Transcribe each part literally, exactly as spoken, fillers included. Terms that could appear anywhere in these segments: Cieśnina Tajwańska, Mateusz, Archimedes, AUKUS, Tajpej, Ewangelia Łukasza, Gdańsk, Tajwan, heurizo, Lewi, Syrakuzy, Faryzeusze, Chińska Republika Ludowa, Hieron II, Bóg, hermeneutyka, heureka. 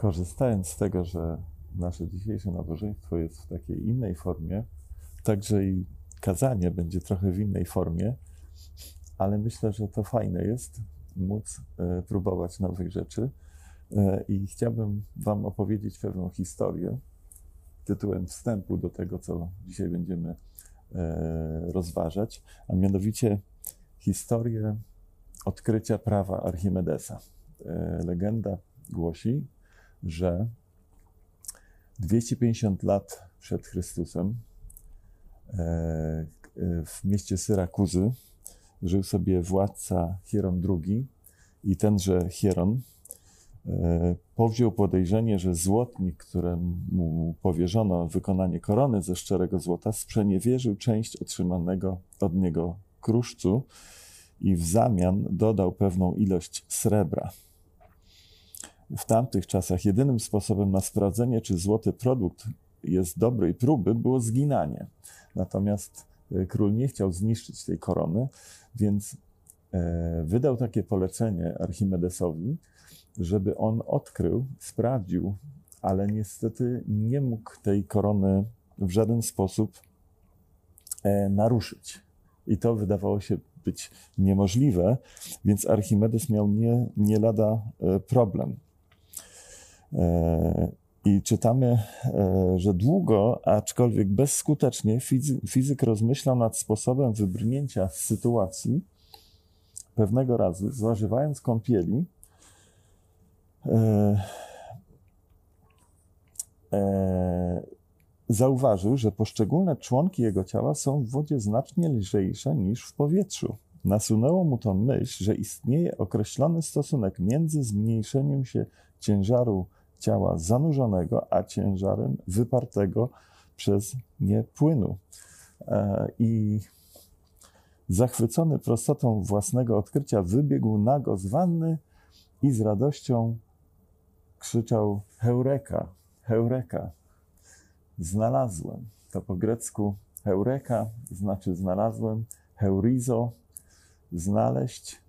korzystając z tego, że nasze dzisiejsze nabożeństwo jest w takiej innej formie, także i kazanie będzie trochę w innej formie, ale myślę, że to fajne jest móc e, próbować nowych rzeczy. E, I chciałbym wam opowiedzieć pewną historię tytułem wstępu do tego, co dzisiaj będziemy e, rozważać, a mianowicie historię odkrycia prawa Archimedesa. E, legenda głosi, że dwieście pięćdziesiąt lat przed Chrystusem e, w mieście Syrakuzy żył sobie władca Hieron drugi i tenże Hieron e, powziął podejrzenie, że złotnik, któremu powierzono wykonanie korony ze szczerego złota, sprzeniewierzył część otrzymanego od niego kruszcu i w zamian dodał pewną ilość srebra. W tamtych czasach jedynym sposobem na sprawdzenie, czy złoty produkt jest dobrej próby, było zginanie. Natomiast król nie chciał zniszczyć tej korony, więc wydał takie polecenie Archimedesowi, żeby on odkrył, sprawdził, ale niestety nie mógł tej korony w żaden sposób naruszyć. I to wydawało się być niemożliwe, więc Archimedes miał nie, nie lada problem. I czytamy, że długo, aczkolwiek bezskutecznie fizyk rozmyślał nad sposobem wybrnięcia z sytuacji. Pewnego razu, zażywając kąpieli, e, e, zauważył, że poszczególne członki jego ciała są w wodzie znacznie lżejsze niż w powietrzu. Nasunęło mu to myśl, że istnieje określony stosunek między zmniejszeniem się ciężaru ciała zanurzonego, a ciężarem wypartego przez nie płynu. I zachwycony prostotą własnego odkrycia wybiegł nago z wanny i z radością krzyczał: heureka, heureka, znalazłem. To po grecku heureka znaczy znalazłem, heurizo znaleźć,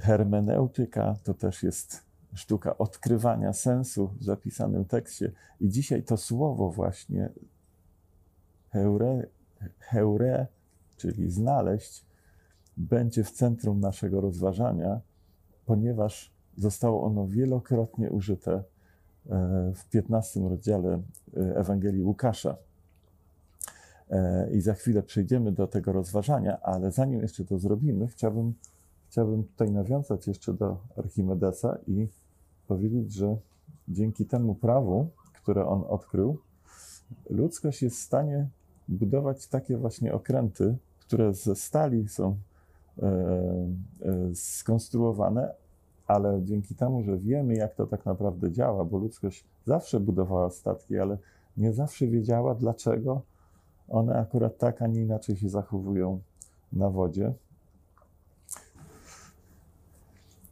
hermeneutyka to też jest sztuka odkrywania sensu w zapisanym tekście. I dzisiaj to słowo właśnie heure, heure, czyli znaleźć, będzie w centrum naszego rozważania, ponieważ zostało ono wielokrotnie użyte w piętnastym rozdziale Ewangelii Łukasza. I za chwilę przejdziemy do tego rozważania, ale zanim jeszcze to zrobimy, chciałbym Chciałbym tutaj nawiązać jeszcze do Archimedesa i powiedzieć, że dzięki temu prawu, które on odkrył, ludzkość jest w stanie budować takie właśnie okręty, które ze stali są e, e, skonstruowane, ale dzięki temu, że wiemy, jak to tak naprawdę działa, bo ludzkość zawsze budowała statki, ale nie zawsze wiedziała, dlaczego one akurat tak, a nie inaczej się zachowują na wodzie.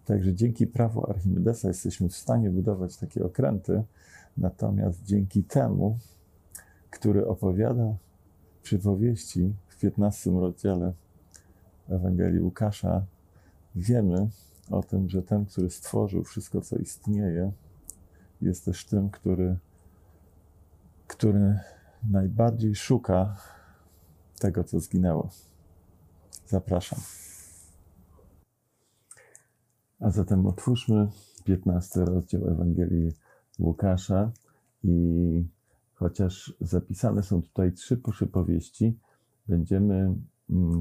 Także dzięki prawu Archimedesa jesteśmy w stanie budować takie okręty, natomiast dzięki temu, który opowiada przypowieści w piętnastym rozdziale Ewangelii Łukasza, wiemy o tym, że ten, który stworzył wszystko, co istnieje, jest też tym, który, który najbardziej szuka tego, co zginęło. Zapraszam. A zatem otwórzmy piętnasty rozdział Ewangelii Łukasza i chociaż zapisane są tutaj trzy przypowieści, będziemy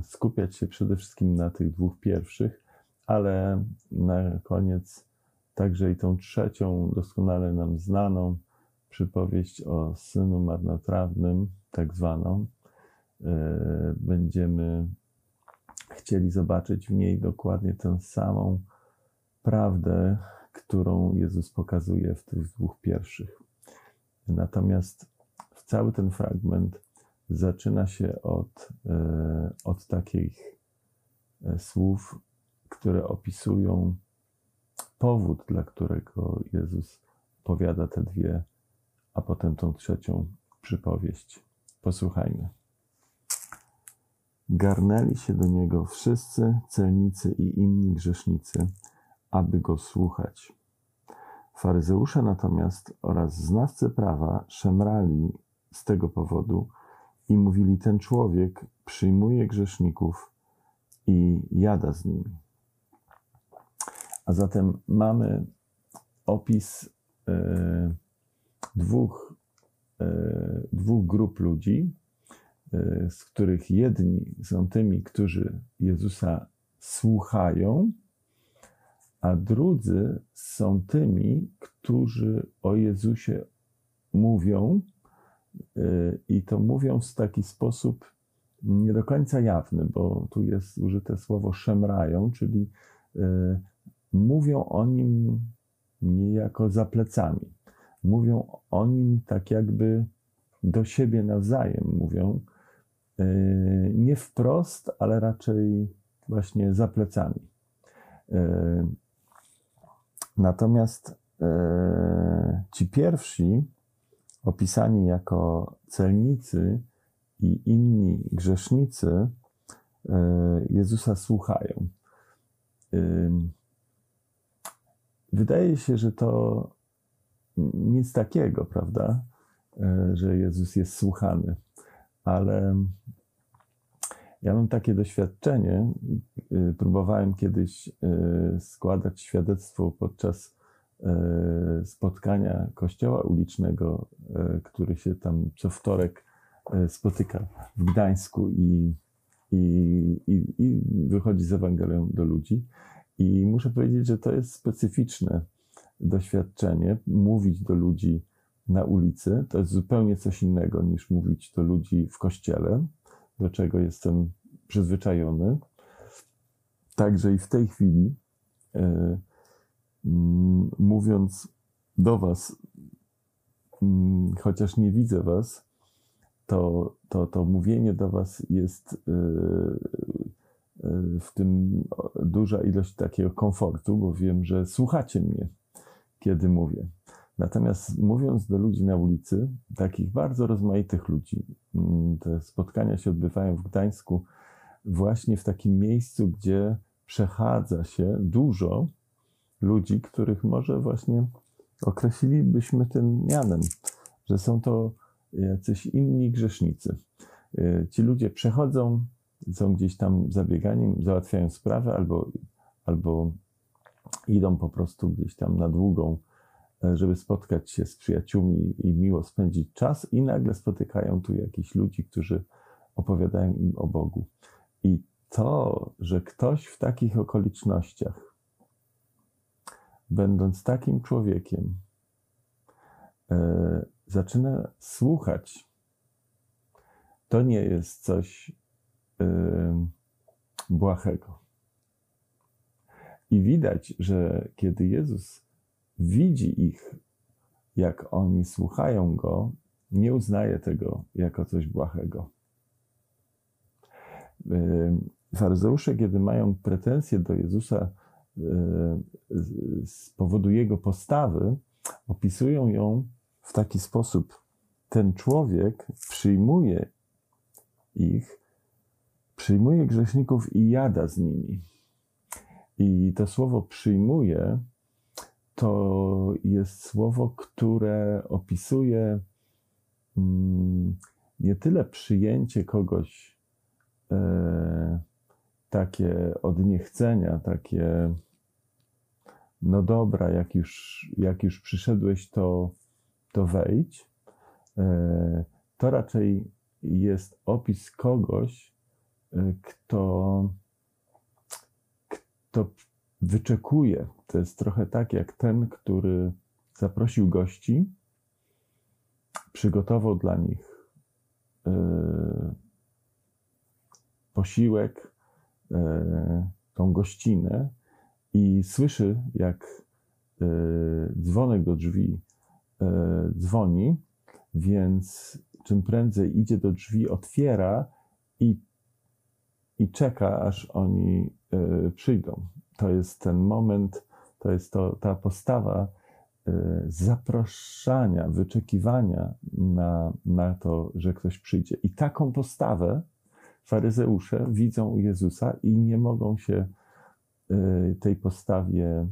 skupiać się przede wszystkim na tych dwóch pierwszych, ale na koniec także i tą trzecią, doskonale nam znaną przypowieść o synu marnotrawnym, tak zwaną, będziemy chcieli zobaczyć w niej dokładnie tę samą prawdę, którą Jezus pokazuje w tych dwóch pierwszych. Natomiast cały ten fragment zaczyna się od, od takich słów, które opisują powód, dla którego Jezus opowiada te dwie, a potem tą trzecią przypowieść. Posłuchajmy. Garnęli się do niego wszyscy celnicy i inni grzesznicy, aby go słuchać. Faryzeusze natomiast oraz znawcy prawa szemrali z tego powodu i mówili: ten człowiek przyjmuje grzeszników i jada z nimi. A zatem mamy opis y, dwóch, y, dwóch grup ludzi, y, z których jedni są tymi, którzy Jezusa słuchają, a drudzy są tymi, którzy o Jezusie mówią, y, i to mówią w taki sposób nie do końca jawny, bo tu jest użyte słowo szemrają, czyli y, mówią o nim niejako za plecami. Mówią o nim tak jakby do siebie nawzajem mówią. Nie wprost, ale raczej właśnie za plecami. Natomiast ci pierwsi, opisani jako celnicy i inni grzesznicy, Jezusa słuchają. Wydaje się, że to nic takiego, prawda, że Jezus jest słuchany, ale ja mam takie doświadczenie, próbowałem kiedyś składać świadectwo podczas spotkania kościoła ulicznego, który się tam co wtorek spotyka w Gdańsku i, i, i, i wychodzi z Ewangelią do ludzi. I muszę powiedzieć, że to jest specyficzne doświadczenie. Mówić do ludzi na ulicy to jest zupełnie coś innego niż mówić do ludzi w kościele, do czego jestem przyzwyczajony. Także i w tej chwili, y, mówiąc do was, y, chociaż nie widzę was, to, to, to mówienie do was jest... Y, w tym duża ilość takiego komfortu, bo wiem, że słuchacie mnie, kiedy mówię. Natomiast mówiąc do ludzi na ulicy, takich bardzo rozmaitych ludzi, te spotkania się odbywają w Gdańsku właśnie w takim miejscu, gdzie przechadza się dużo ludzi, których może właśnie określilibyśmy tym mianem, że są to jacyś inni grzesznicy. Ci ludzie przechodzą, są gdzieś tam zabiegani, załatwiają sprawę albo, albo idą po prostu gdzieś tam na długą, żeby spotkać się z przyjaciółmi i miło spędzić czas, i nagle spotykają tu jakichś ludzi, którzy opowiadają im o Bogu. I to, że ktoś w takich okolicznościach, będąc takim człowiekiem, yy, zaczyna słuchać, to nie jest coś błahego. I widać, że kiedy Jezus widzi ich, jak oni słuchają Go, nie uznaje tego jako coś błahego. Faryzeusze, kiedy mają pretensje do Jezusa z powodu Jego postawy, opisują ją w taki sposób: ten człowiek przyjmuje ich, przyjmuje grzeszników i jada z nimi. I to słowo przyjmuje to jest słowo, które opisuje nie tyle przyjęcie kogoś e, takie od niechcenia, takie no dobra, jak już, jak już przyszedłeś, to, to wejdź. E, to raczej jest opis kogoś, Kto, kto wyczekuje. To jest trochę tak jak ten, który zaprosił gości, przygotował dla nich y, posiłek, y, tą gościnę, i słyszy, jak y, dzwonek do drzwi y, dzwoni, więc czym prędzej idzie do drzwi, otwiera i I czeka, aż oni y, przyjdą. To jest ten moment, to jest to, ta postawa y, zapraszania, wyczekiwania na, na to, że ktoś przyjdzie. I taką postawę faryzeusze widzą u Jezusa i nie mogą się y, tej postawie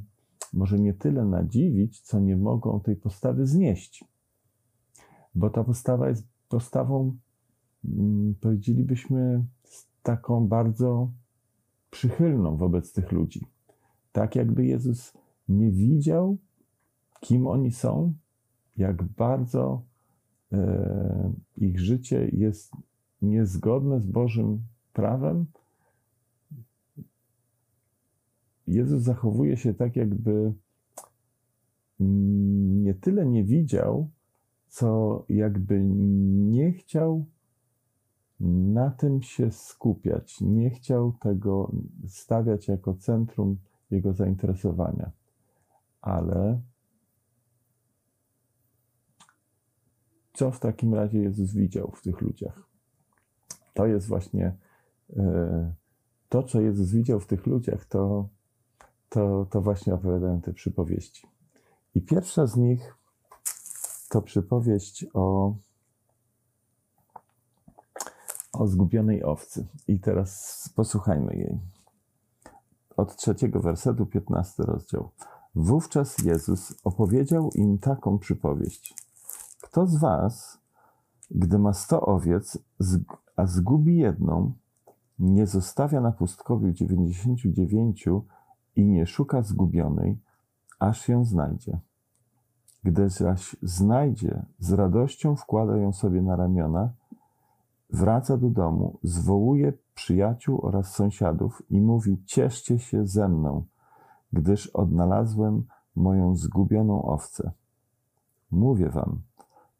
może nie tyle nadziwić, co nie mogą tej postawy znieść. Bo ta postawa jest postawą, powiedzielibyśmy, taką bardzo przychylną wobec tych ludzi. Tak jakby Jezus nie widział, kim oni są, jak bardzo e, ich życie jest niezgodne z Bożym prawem. Jezus zachowuje się tak, jakby nie tyle nie widział, co jakby nie chciał na tym się skupiać, nie chciał tego stawiać jako centrum jego zainteresowania. Ale co w takim razie Jezus widział w tych ludziach? To jest właśnie to, co Jezus widział w tych ludziach, to, to, to właśnie opowiadają te przypowieści. I pierwsza z nich to przypowieść o, o zgubionej owcy. I teraz posłuchajmy jej. Od trzeciego wersetu, piętnasty rozdział. Wówczas Jezus opowiedział im taką przypowieść. Kto z was, gdy ma sto owiec, a zgubi jedną, nie zostawia na pustkowiu dziewięćdziesięciu dziewięciu i nie szuka zgubionej, aż ją znajdzie. Gdy zaś znajdzie, z radością wkłada ją sobie na ramiona, wraca do domu, zwołuje przyjaciół oraz sąsiadów i mówi: cieszcie się ze mną, gdyż odnalazłem moją zgubioną owcę. Mówię wam,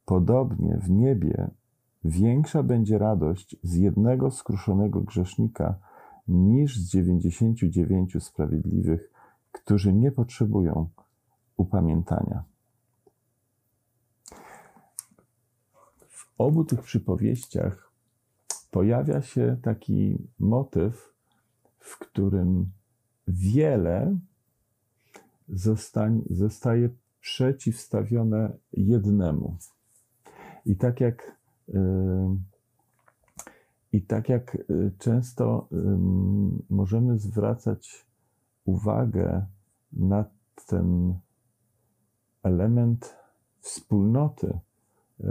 podobnie w niebie większa będzie radość z jednego skruszonego grzesznika niż z dziewięćdziesięciu dziewięciu sprawiedliwych, którzy nie potrzebują upamiętania. W obu tych przypowieściach pojawia się taki motyw, w którym wiele zostań, zostaje przeciwstawione jednemu. I tak jak, yy, i tak jak często yy, możemy zwracać uwagę na ten element wspólnoty, yy,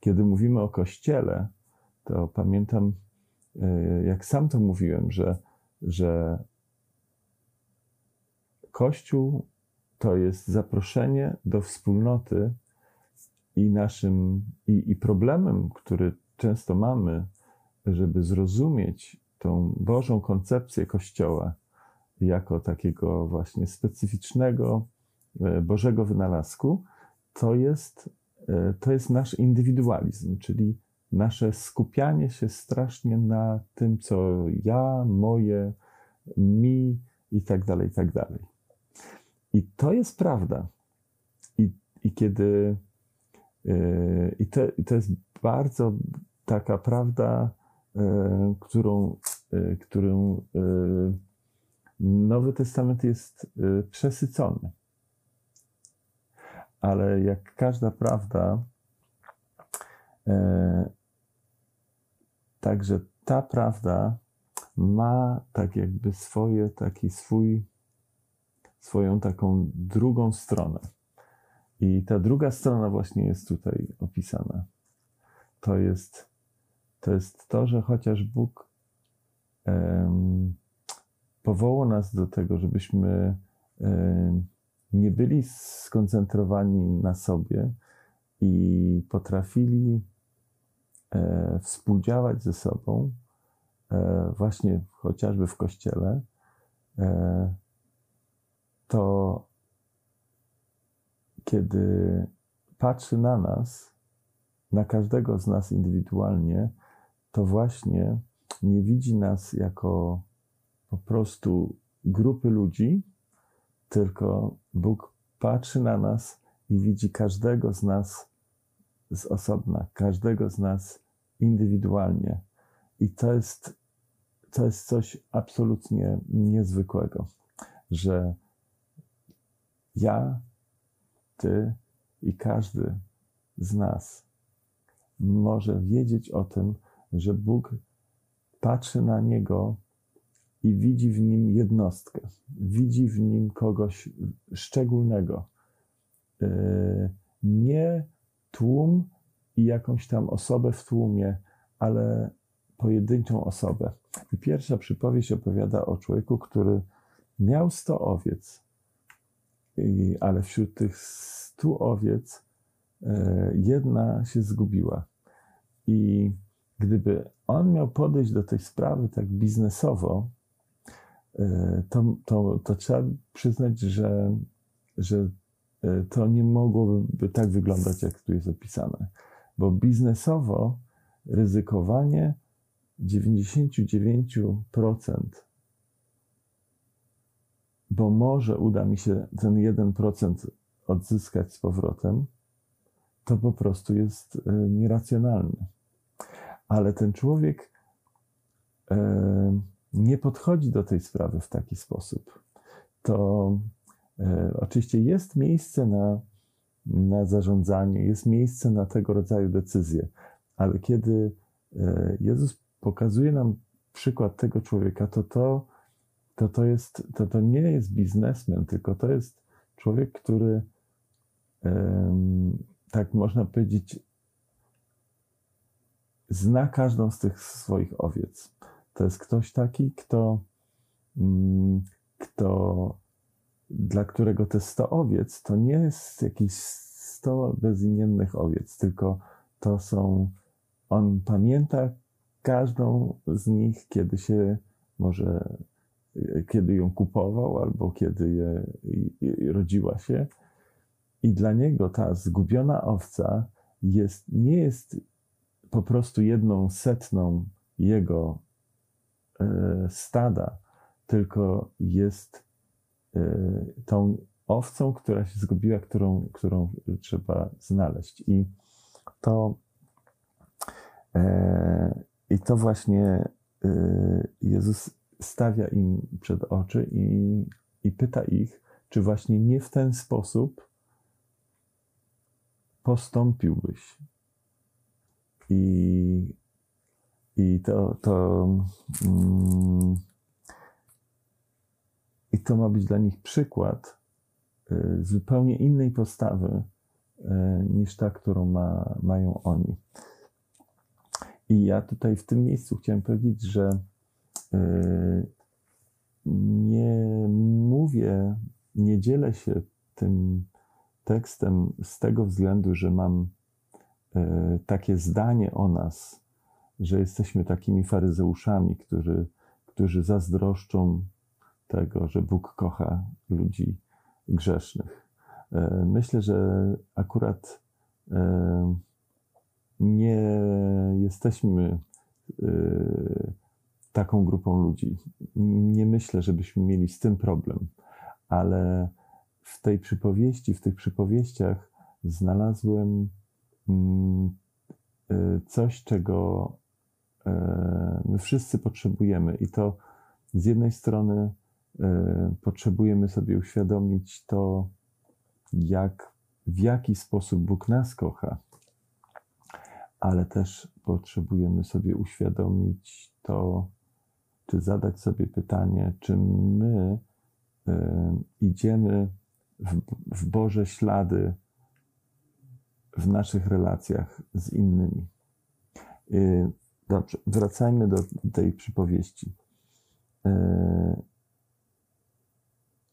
kiedy mówimy o Kościele, to pamiętam, jak sam to mówiłem, że, że Kościół to jest zaproszenie do wspólnoty i naszym i, i problemem, który często mamy, żeby zrozumieć tą Bożą koncepcję Kościoła jako takiego właśnie specyficznego Bożego wynalazku, to jest To jest nasz indywidualizm, czyli nasze skupianie się strasznie na tym, co ja, moje, mi i tak dalej, i tak dalej. I to jest prawda. I, i kiedy... Yy, i, to, I to jest bardzo taka prawda, yy, którą, yy, którą yy, Nowy Testament jest yy, przesycony. Ale jak każda prawda, e, także ta prawda ma tak jakby swoje, taki swój, swoją taką drugą stronę. I ta druga strona właśnie jest tutaj opisana. To jest to, jest to że chociaż Bóg e, powołał nas do tego, żebyśmy e, nie byli skoncentrowani na sobie i potrafili e, współdziałać ze sobą, e, właśnie chociażby w Kościele, e, to kiedy patrzy na nas, na każdego z nas indywidualnie, to właśnie nie widzi nas jako po prostu grupy ludzi, tylko Bóg patrzy na nas i widzi każdego z nas z osobna, każdego z nas indywidualnie. I to jest, to jest coś absolutnie niezwykłego, że ja, ty i każdy z nas może wiedzieć o tym, że Bóg patrzy na niego i widzi w nim jednostkę, widzi w nim kogoś szczególnego. Nie tłum i jakąś tam osobę w tłumie, ale pojedynczą osobę. I pierwsza przypowieść opowiada o człowieku, który miał sto owiec, ale wśród tych stu owiec jedna się zgubiła. I gdyby on miał podejść do tej sprawy tak biznesowo, to, to, to trzeba przyznać, że, że to nie mogłoby tak wyglądać, jak tu jest opisane. Bo biznesowo ryzykowanie dziewięćdziesiąt dziewięć procent, bo może uda mi się ten jeden procent odzyskać z powrotem, to po prostu jest nieracjonalne. Ale ten człowiek nie podchodzi do tej sprawy w taki sposób. To oczywiście jest miejsce na, na zarządzanie, jest miejsce na tego rodzaju decyzje, ale kiedy Jezus pokazuje nam przykład tego człowieka, to to, to, to, jest, to, to nie jest biznesmen, tylko to jest człowiek, który, tak można powiedzieć, zna każdą z tych swoich owiec. To jest ktoś taki, kto, kto, dla którego te sto owiec to nie jest jakieś sto bezimiennych owiec, tylko to są, on pamięta każdą z nich, kiedy się może, kiedy ją kupował, albo kiedy je, je rodziła się. I dla niego ta zgubiona owca jest, nie jest po prostu jedną setną jego stada, tylko jest tą owcą, która się zgubiła, którą, którą trzeba znaleźć. I to, i to właśnie Jezus stawia im przed oczy i, i pyta ich, czy właśnie nie w ten sposób postąpiłbyś. I, i to, to, mm, i to ma być dla nich przykład y, zupełnie innej postawy y, niż ta, którą ma, mają oni. I ja tutaj w tym miejscu chciałem powiedzieć, że y, nie mówię, nie dzielę się tym tekstem z tego względu, że mam takie zdanie o nas, że jesteśmy takimi faryzeuszami, którzy, którzy zazdroszczą tego, że Bóg kocha ludzi grzesznych. Myślę, że akurat nie jesteśmy taką grupą ludzi. Nie myślę, żebyśmy mieli z tym problem, ale w tej przypowieści, w tych przypowieściach znalazłem coś, czego my wszyscy potrzebujemy. I to z jednej strony potrzebujemy sobie uświadomić to, jak, w jaki sposób Bóg nas kocha, ale też potrzebujemy sobie uświadomić to, czy zadać sobie pytanie, czy my idziemy w, w Boże ślady w naszych relacjach z innymi. Dobrze, wracajmy do tej przypowieści.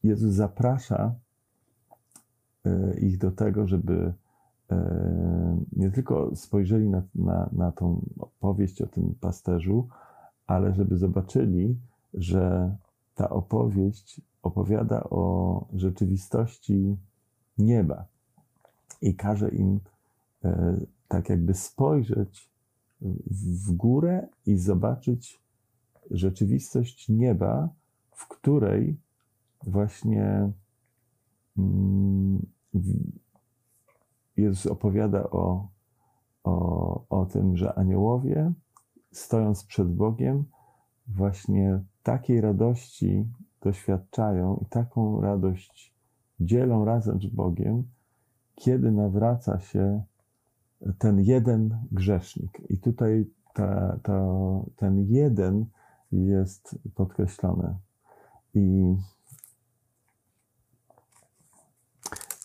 Jezus zaprasza ich do tego, żeby nie tylko spojrzeli na, na, na tą opowieść o tym pasterzu, ale żeby zobaczyli, że ta opowieść opowiada o rzeczywistości nieba. I każe im e, tak jakby spojrzeć w górę i zobaczyć rzeczywistość nieba, w której właśnie mm, Jezus opowiada o, o, o tym, że aniołowie, stojąc przed Bogiem, właśnie takiej radości doświadczają i taką radość dzielą razem z Bogiem, kiedy nawraca się ten jeden grzesznik. I tutaj ta, ta, ten jeden jest podkreślane. I,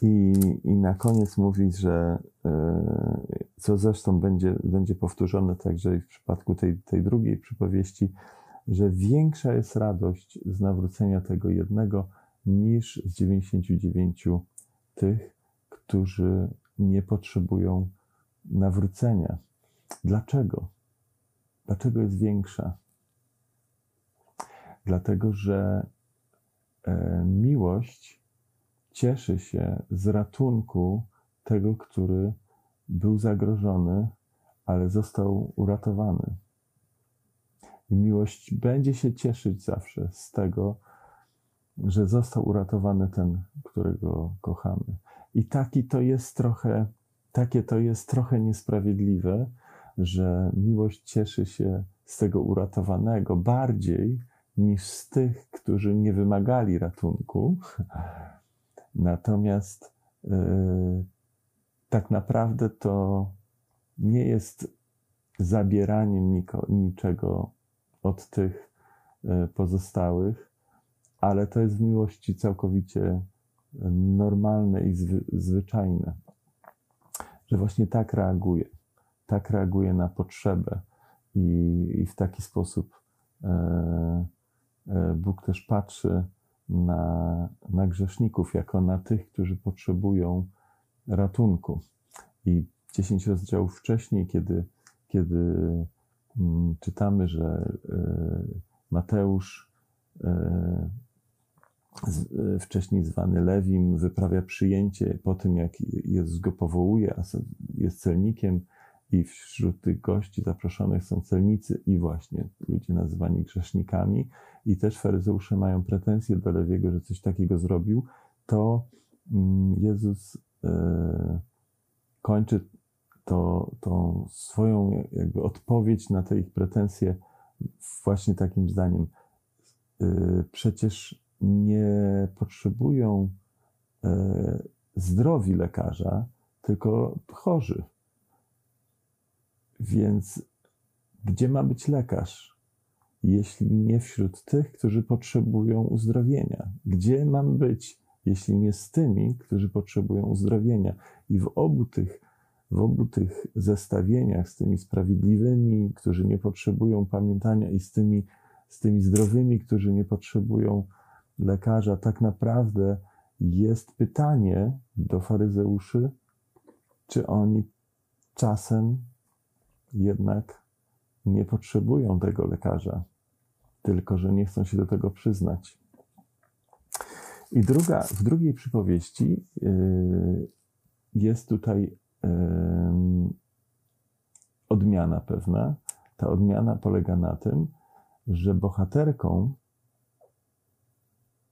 i, i na koniec mówi, że co zresztą będzie, będzie powtórzone także i w przypadku tej, tej drugiej przypowieści, że większa jest radość z nawrócenia tego jednego niż z dziewięćdziesięciu dziewięciu tych, którzy nie potrzebują nawrócenia. Dlaczego? Dlaczego jest większa? Dlatego, że miłość cieszy się z ratunku tego, który był zagrożony, ale został uratowany. I miłość będzie się cieszyć zawsze z tego, że został uratowany ten, którego kochamy. I taki to jest trochę, takie to jest trochę niesprawiedliwe, że miłość cieszy się z tego uratowanego bardziej niż z tych, którzy nie wymagali ratunku. Natomiast yy, tak naprawdę to nie jest zabieraniem niko, niczego od tych yy, pozostałych, ale to jest w miłości całkowicie normalne i zwy, zwyczajne, że właśnie tak reaguje. Tak reaguje na potrzebę i, i w taki sposób yy, Bóg też patrzy na, na grzeszników, jako na tych, którzy potrzebują ratunku. I dziesięć rozdziałów wcześniej, kiedy, kiedy czytamy, że Mateusz, wcześniej zwany Lewim, wyprawia przyjęcie po tym, jak Jezus go powołuje, a jest celnikiem, i wśród tych gości zaproszonych są celnicy i właśnie ludzie nazywani grzesznikami. I też faryzeusze mają pretensje do Lewiego, że coś takiego zrobił. To Jezus kończy to, tą swoją jakby odpowiedź na te ich pretensje właśnie takim zdaniem. Przecież nie potrzebują zdrowi lekarza, tylko chorzy. Więc gdzie ma być lekarz, jeśli nie wśród tych, którzy potrzebują uzdrowienia? Gdzie mam być, jeśli nie z tymi, którzy potrzebują uzdrowienia? I w obu tych, w obu tych zestawieniach, z tymi sprawiedliwymi, którzy nie potrzebują pamiętania, i z tymi, z tymi zdrowymi, którzy nie potrzebują lekarza, tak naprawdę jest pytanie do faryzeuszy, czy oni czasem jednak nie potrzebują tego lekarza, tylko że nie chcą się do tego przyznać. I druga, w drugiej przypowieści yy, jest tutaj yy, odmiana pewna. Ta odmiana polega na tym, że bohaterką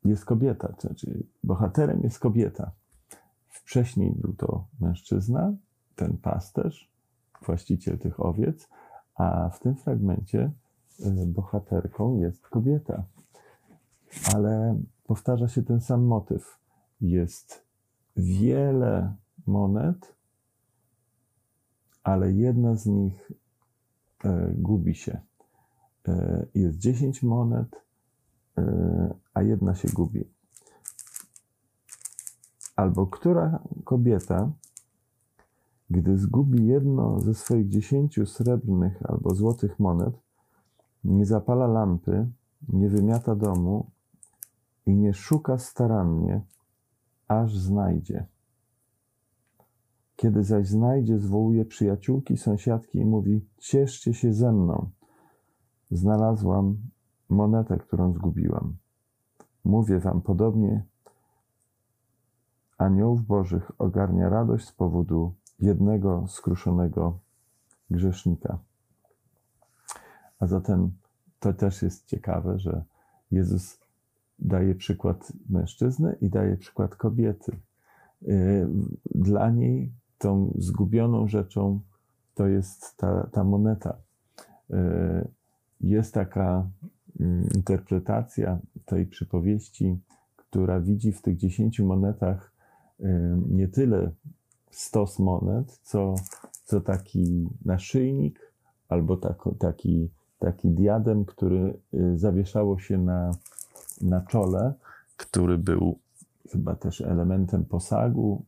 jest kobieta, to znaczy bohaterem jest kobieta. Wcześniej był to mężczyzna, ten pasterz, właściciel tych owiec, a w tym fragmencie bohaterką jest kobieta. Ale powtarza się ten sam motyw. Jest wiele monet, ale jedna z nich gubi się. Jest dziesięć monet, a jedna się gubi. Albo która kobieta, gdy zgubi jedno ze swoich dziesięciu srebrnych albo złotych monet, nie zapala lampy, nie wymiata domu i nie szuka starannie, aż znajdzie. Kiedy zaś znajdzie, zwołuje przyjaciółki, sąsiadki i mówi: cieszcie się ze mną, znalazłam monetę, którą zgubiłam. Mówię wam, podobnie aniołów bożych ogarnia radość z powodu jednego skruszonego grzesznika. A zatem to też jest ciekawe, że Jezus daje przykład mężczyzny i daje przykład kobiety. Dla niej tą zgubioną rzeczą to jest ta, ta moneta. Jest taka interpretacja tej przypowieści, która widzi w tych dziesięciu monetach nie tyle stos monet, co, co taki naszyjnik albo tako, taki taki diadem, który zawieszało się na, na czole, który był chyba też elementem posagu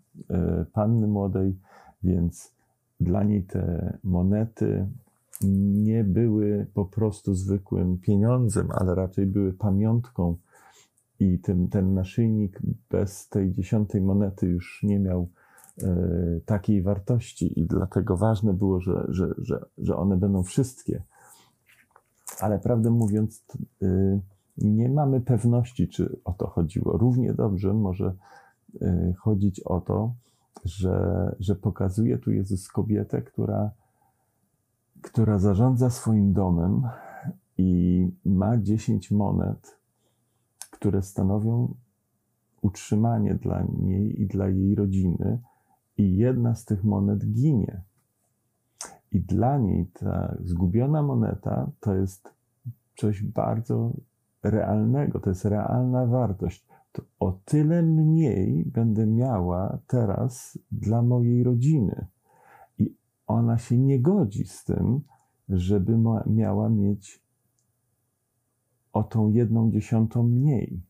panny młodej, więc dla niej te monety nie były po prostu zwykłym pieniądzem, ale raczej były pamiątką i ten, ten naszyjnik bez tej dziesiątej monety już nie miał y, takiej wartości i dlatego ważne było, że, że, że, że one będą wszystkie. Ale prawdę mówiąc, y, nie mamy pewności, czy o to chodziło. Równie dobrze może y, chodzić o to, że, że pokazuje tu Jezus kobietę, która która zarządza swoim domem i ma dziesięć monet, które stanowią utrzymanie dla niej i dla jej rodziny, i jedna z tych monet ginie. I dla niej ta zgubiona moneta to jest coś bardzo realnego, to jest realna wartość. To o tyle mniej będę miała teraz dla mojej rodziny. Ona się nie godzi z tym, żeby miała mieć o tą jedną dziesiątą mniej.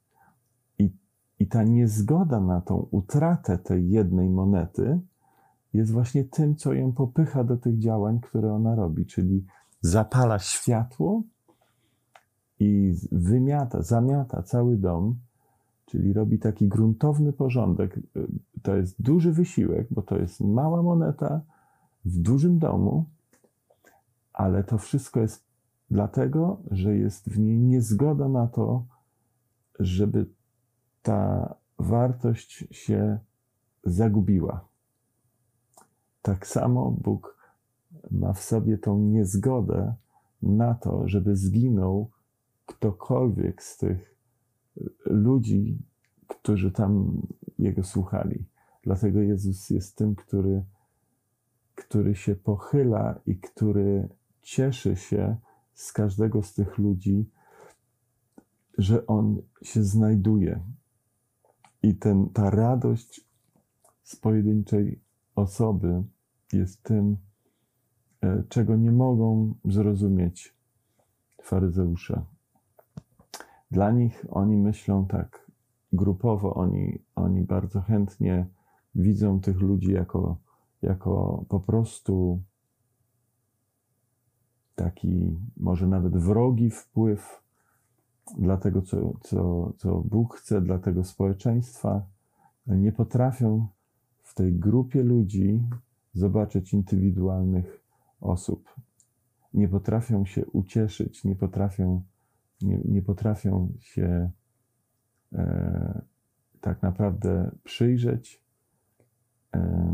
I, i ta niezgoda na tą utratę tej jednej monety jest właśnie tym, co ją popycha do tych działań, które ona robi, czyli zapala światło i wymiata, zamiata cały dom, czyli robi taki gruntowny porządek. To jest duży wysiłek, bo to jest mała moneta, w dużym domu, ale to wszystko jest dlatego, że jest w niej niezgoda na to, żeby ta wartość się zagubiła. Tak samo Bóg ma w sobie tą niezgodę na to, żeby zginął ktokolwiek z tych ludzi, którzy tam Jego słuchali. Dlatego Jezus jest tym, który który się pochyla i który cieszy się z każdego z tych ludzi, że on się znajduje. I ten, ta radość z pojedynczej osoby jest tym, czego nie mogą zrozumieć faryzeusze. Dla nich oni myślą tak grupowo, oni, oni bardzo chętnie widzą tych ludzi jako jako po prostu taki może nawet wrogi wpływ dla tego, co, co, co Bóg chce, dla tego społeczeństwa. Nie potrafią w tej grupie ludzi zobaczyć indywidualnych osób. Nie potrafią się ucieszyć, nie potrafią, nie, nie potrafią się e, tak naprawdę przyjrzeć, e,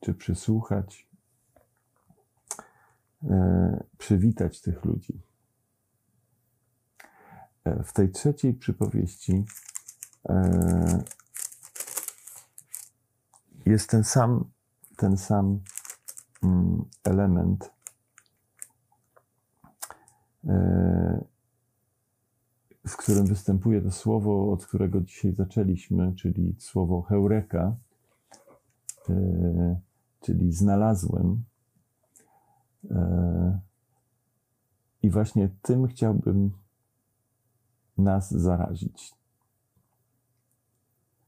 czy przysłuchać, e, przywitać tych ludzi. E, w tej trzeciej przypowieści e, jest ten sam, ten sam mm, element. E, w którym występuje to słowo, od którego dzisiaj zaczęliśmy, czyli słowo heureka, e, czyli znalazłem. I właśnie tym chciałbym nas zarazić.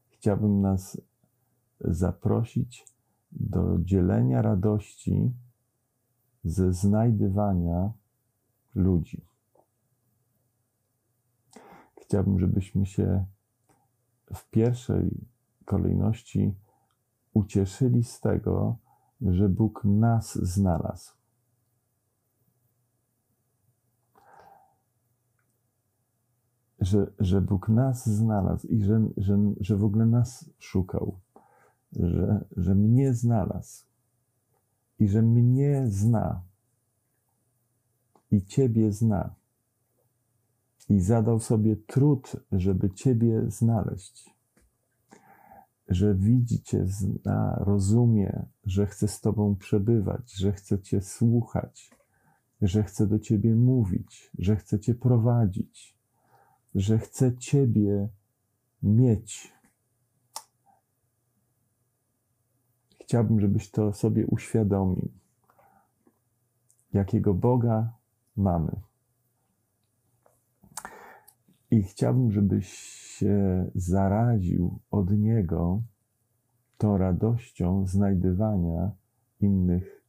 Chciałbym nas zaprosić do dzielenia radości ze znajdywania ludzi. Chciałbym, żebyśmy się w pierwszej kolejności ucieszyli z tego, że Bóg nas znalazł. Że, że Bóg nas znalazł i że, że, że w ogóle nas szukał. Że, że mnie znalazł. I że mnie zna. I Ciebie zna. I zadał sobie trud, żeby Ciebie znaleźć. Że widzi Cię, zna, rozumie, że chce z Tobą przebywać, że chce Cię słuchać, że chce do Ciebie mówić, że chce Cię prowadzić, że chce Ciebie mieć. Chciałbym, żebyś to sobie uświadomił, jakiego Boga mamy. I chciałbym, żebyś się zaraził od Niego tą radością znajdywania innych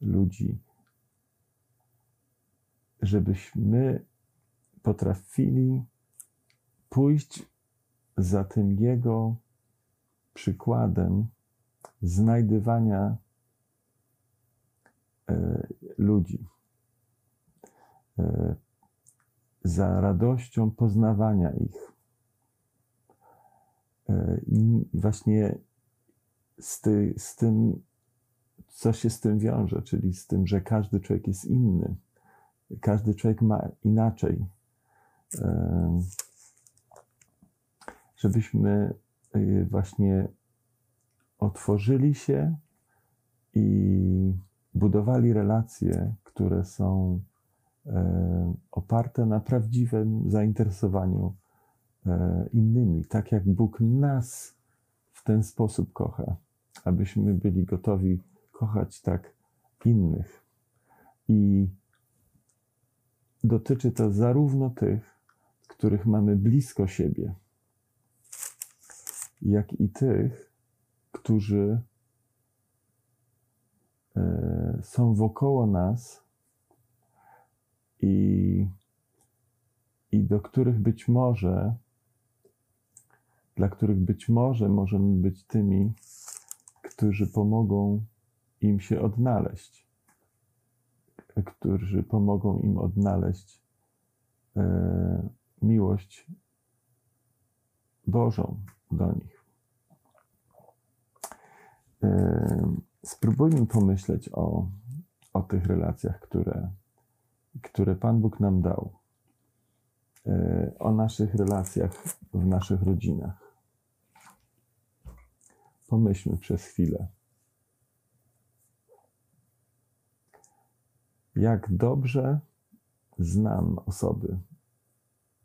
ludzi. Żebyśmy potrafili pójść za tym Jego przykładem znajdywania e, ludzi. E, za radością poznawania ich. E, i właśnie z, ty, z tym, co się z tym wiąże, czyli z tym, że każdy człowiek jest inny. Każdy człowiek ma inaczej. E, żebyśmy właśnie otworzyli się i budowali relacje, które są oparte na prawdziwym zainteresowaniu innymi, tak jak Bóg nas w ten sposób kocha, abyśmy byli gotowi kochać tak innych. I dotyczy to zarówno tych, których mamy blisko siebie, jak i tych, którzy są wokoło nas i, i do których być może, dla których być może możemy być tymi, którzy pomogą im się odnaleźć, którzy pomogą im odnaleźć e, miłość Bożą do nich. Spróbujmy pomyśleć o, o tych relacjach, które, które Pan Bóg nam dał. O naszych relacjach w naszych rodzinach. Pomyślmy przez chwilę. Jak dobrze znam osoby,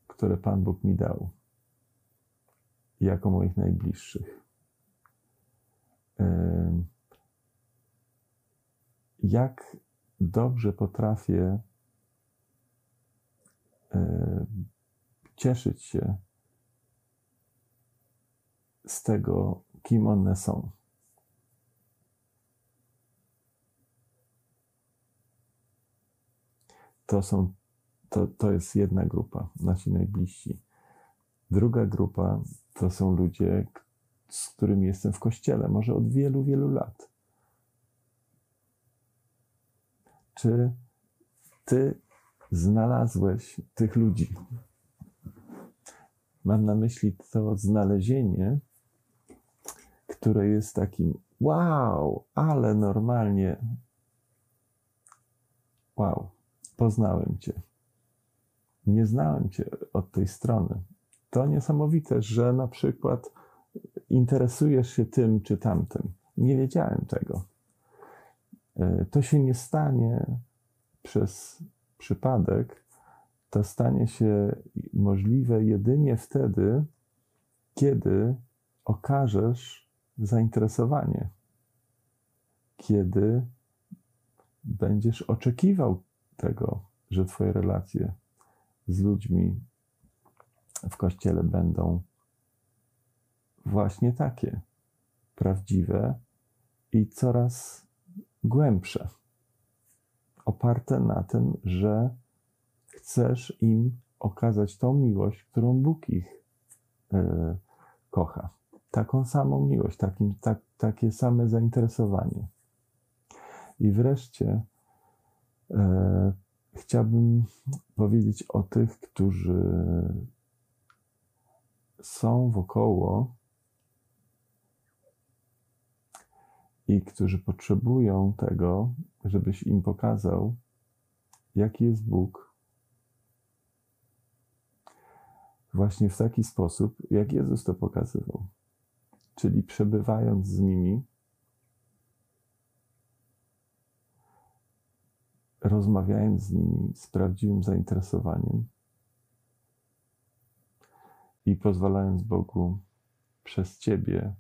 które Pan Bóg mi dał, jako moich najbliższych. Jak dobrze potrafię cieszyć się z tego, kim one są. To są, to, to jest jedna grupa, nasi najbliżsi. Druga grupa to są ludzie, z którymi jestem w kościele, może od wielu, wielu lat. Czy ty znalazłeś tych ludzi? Mam na myśli to znalezienie, które jest takim wow, ale normalnie wow, poznałem cię. Nie znałem cię od tej strony. To niesamowite, że na przykład interesujesz się tym czy tamtym. Nie wiedziałem tego. To się nie stanie przez przypadek. To stanie się możliwe jedynie wtedy, kiedy okażesz zainteresowanie. Kiedy będziesz oczekiwał tego, że twoje relacje z ludźmi w Kościele będą właśnie takie, prawdziwe i coraz głębsze, oparte na tym, że chcesz im okazać tą miłość, którą Bóg ich y, kocha. Taką samą miłość, takim, tak, takie same zainteresowanie. I wreszcie y, chciałbym powiedzieć o tych, którzy są wokoło i którzy potrzebują tego, żebyś im pokazał, jaki jest Bóg. Właśnie w taki sposób, jak Jezus to pokazywał. Czyli przebywając z nimi, rozmawiając z nimi z prawdziwym zainteresowaniem i pozwalając Bogu przez ciebie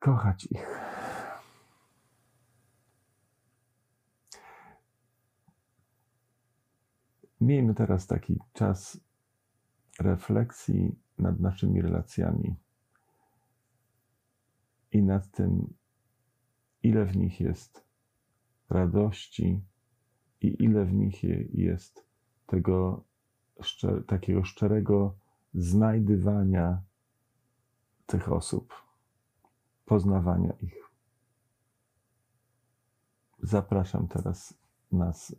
kochać ich. Miejmy teraz taki czas refleksji nad naszymi relacjami i nad tym, ile w nich jest radości i ile w nich jest tego szczer- takiego szczerego znajdywania tych osób, poznawania ich. Zapraszam teraz nas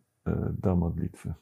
do modlitwy.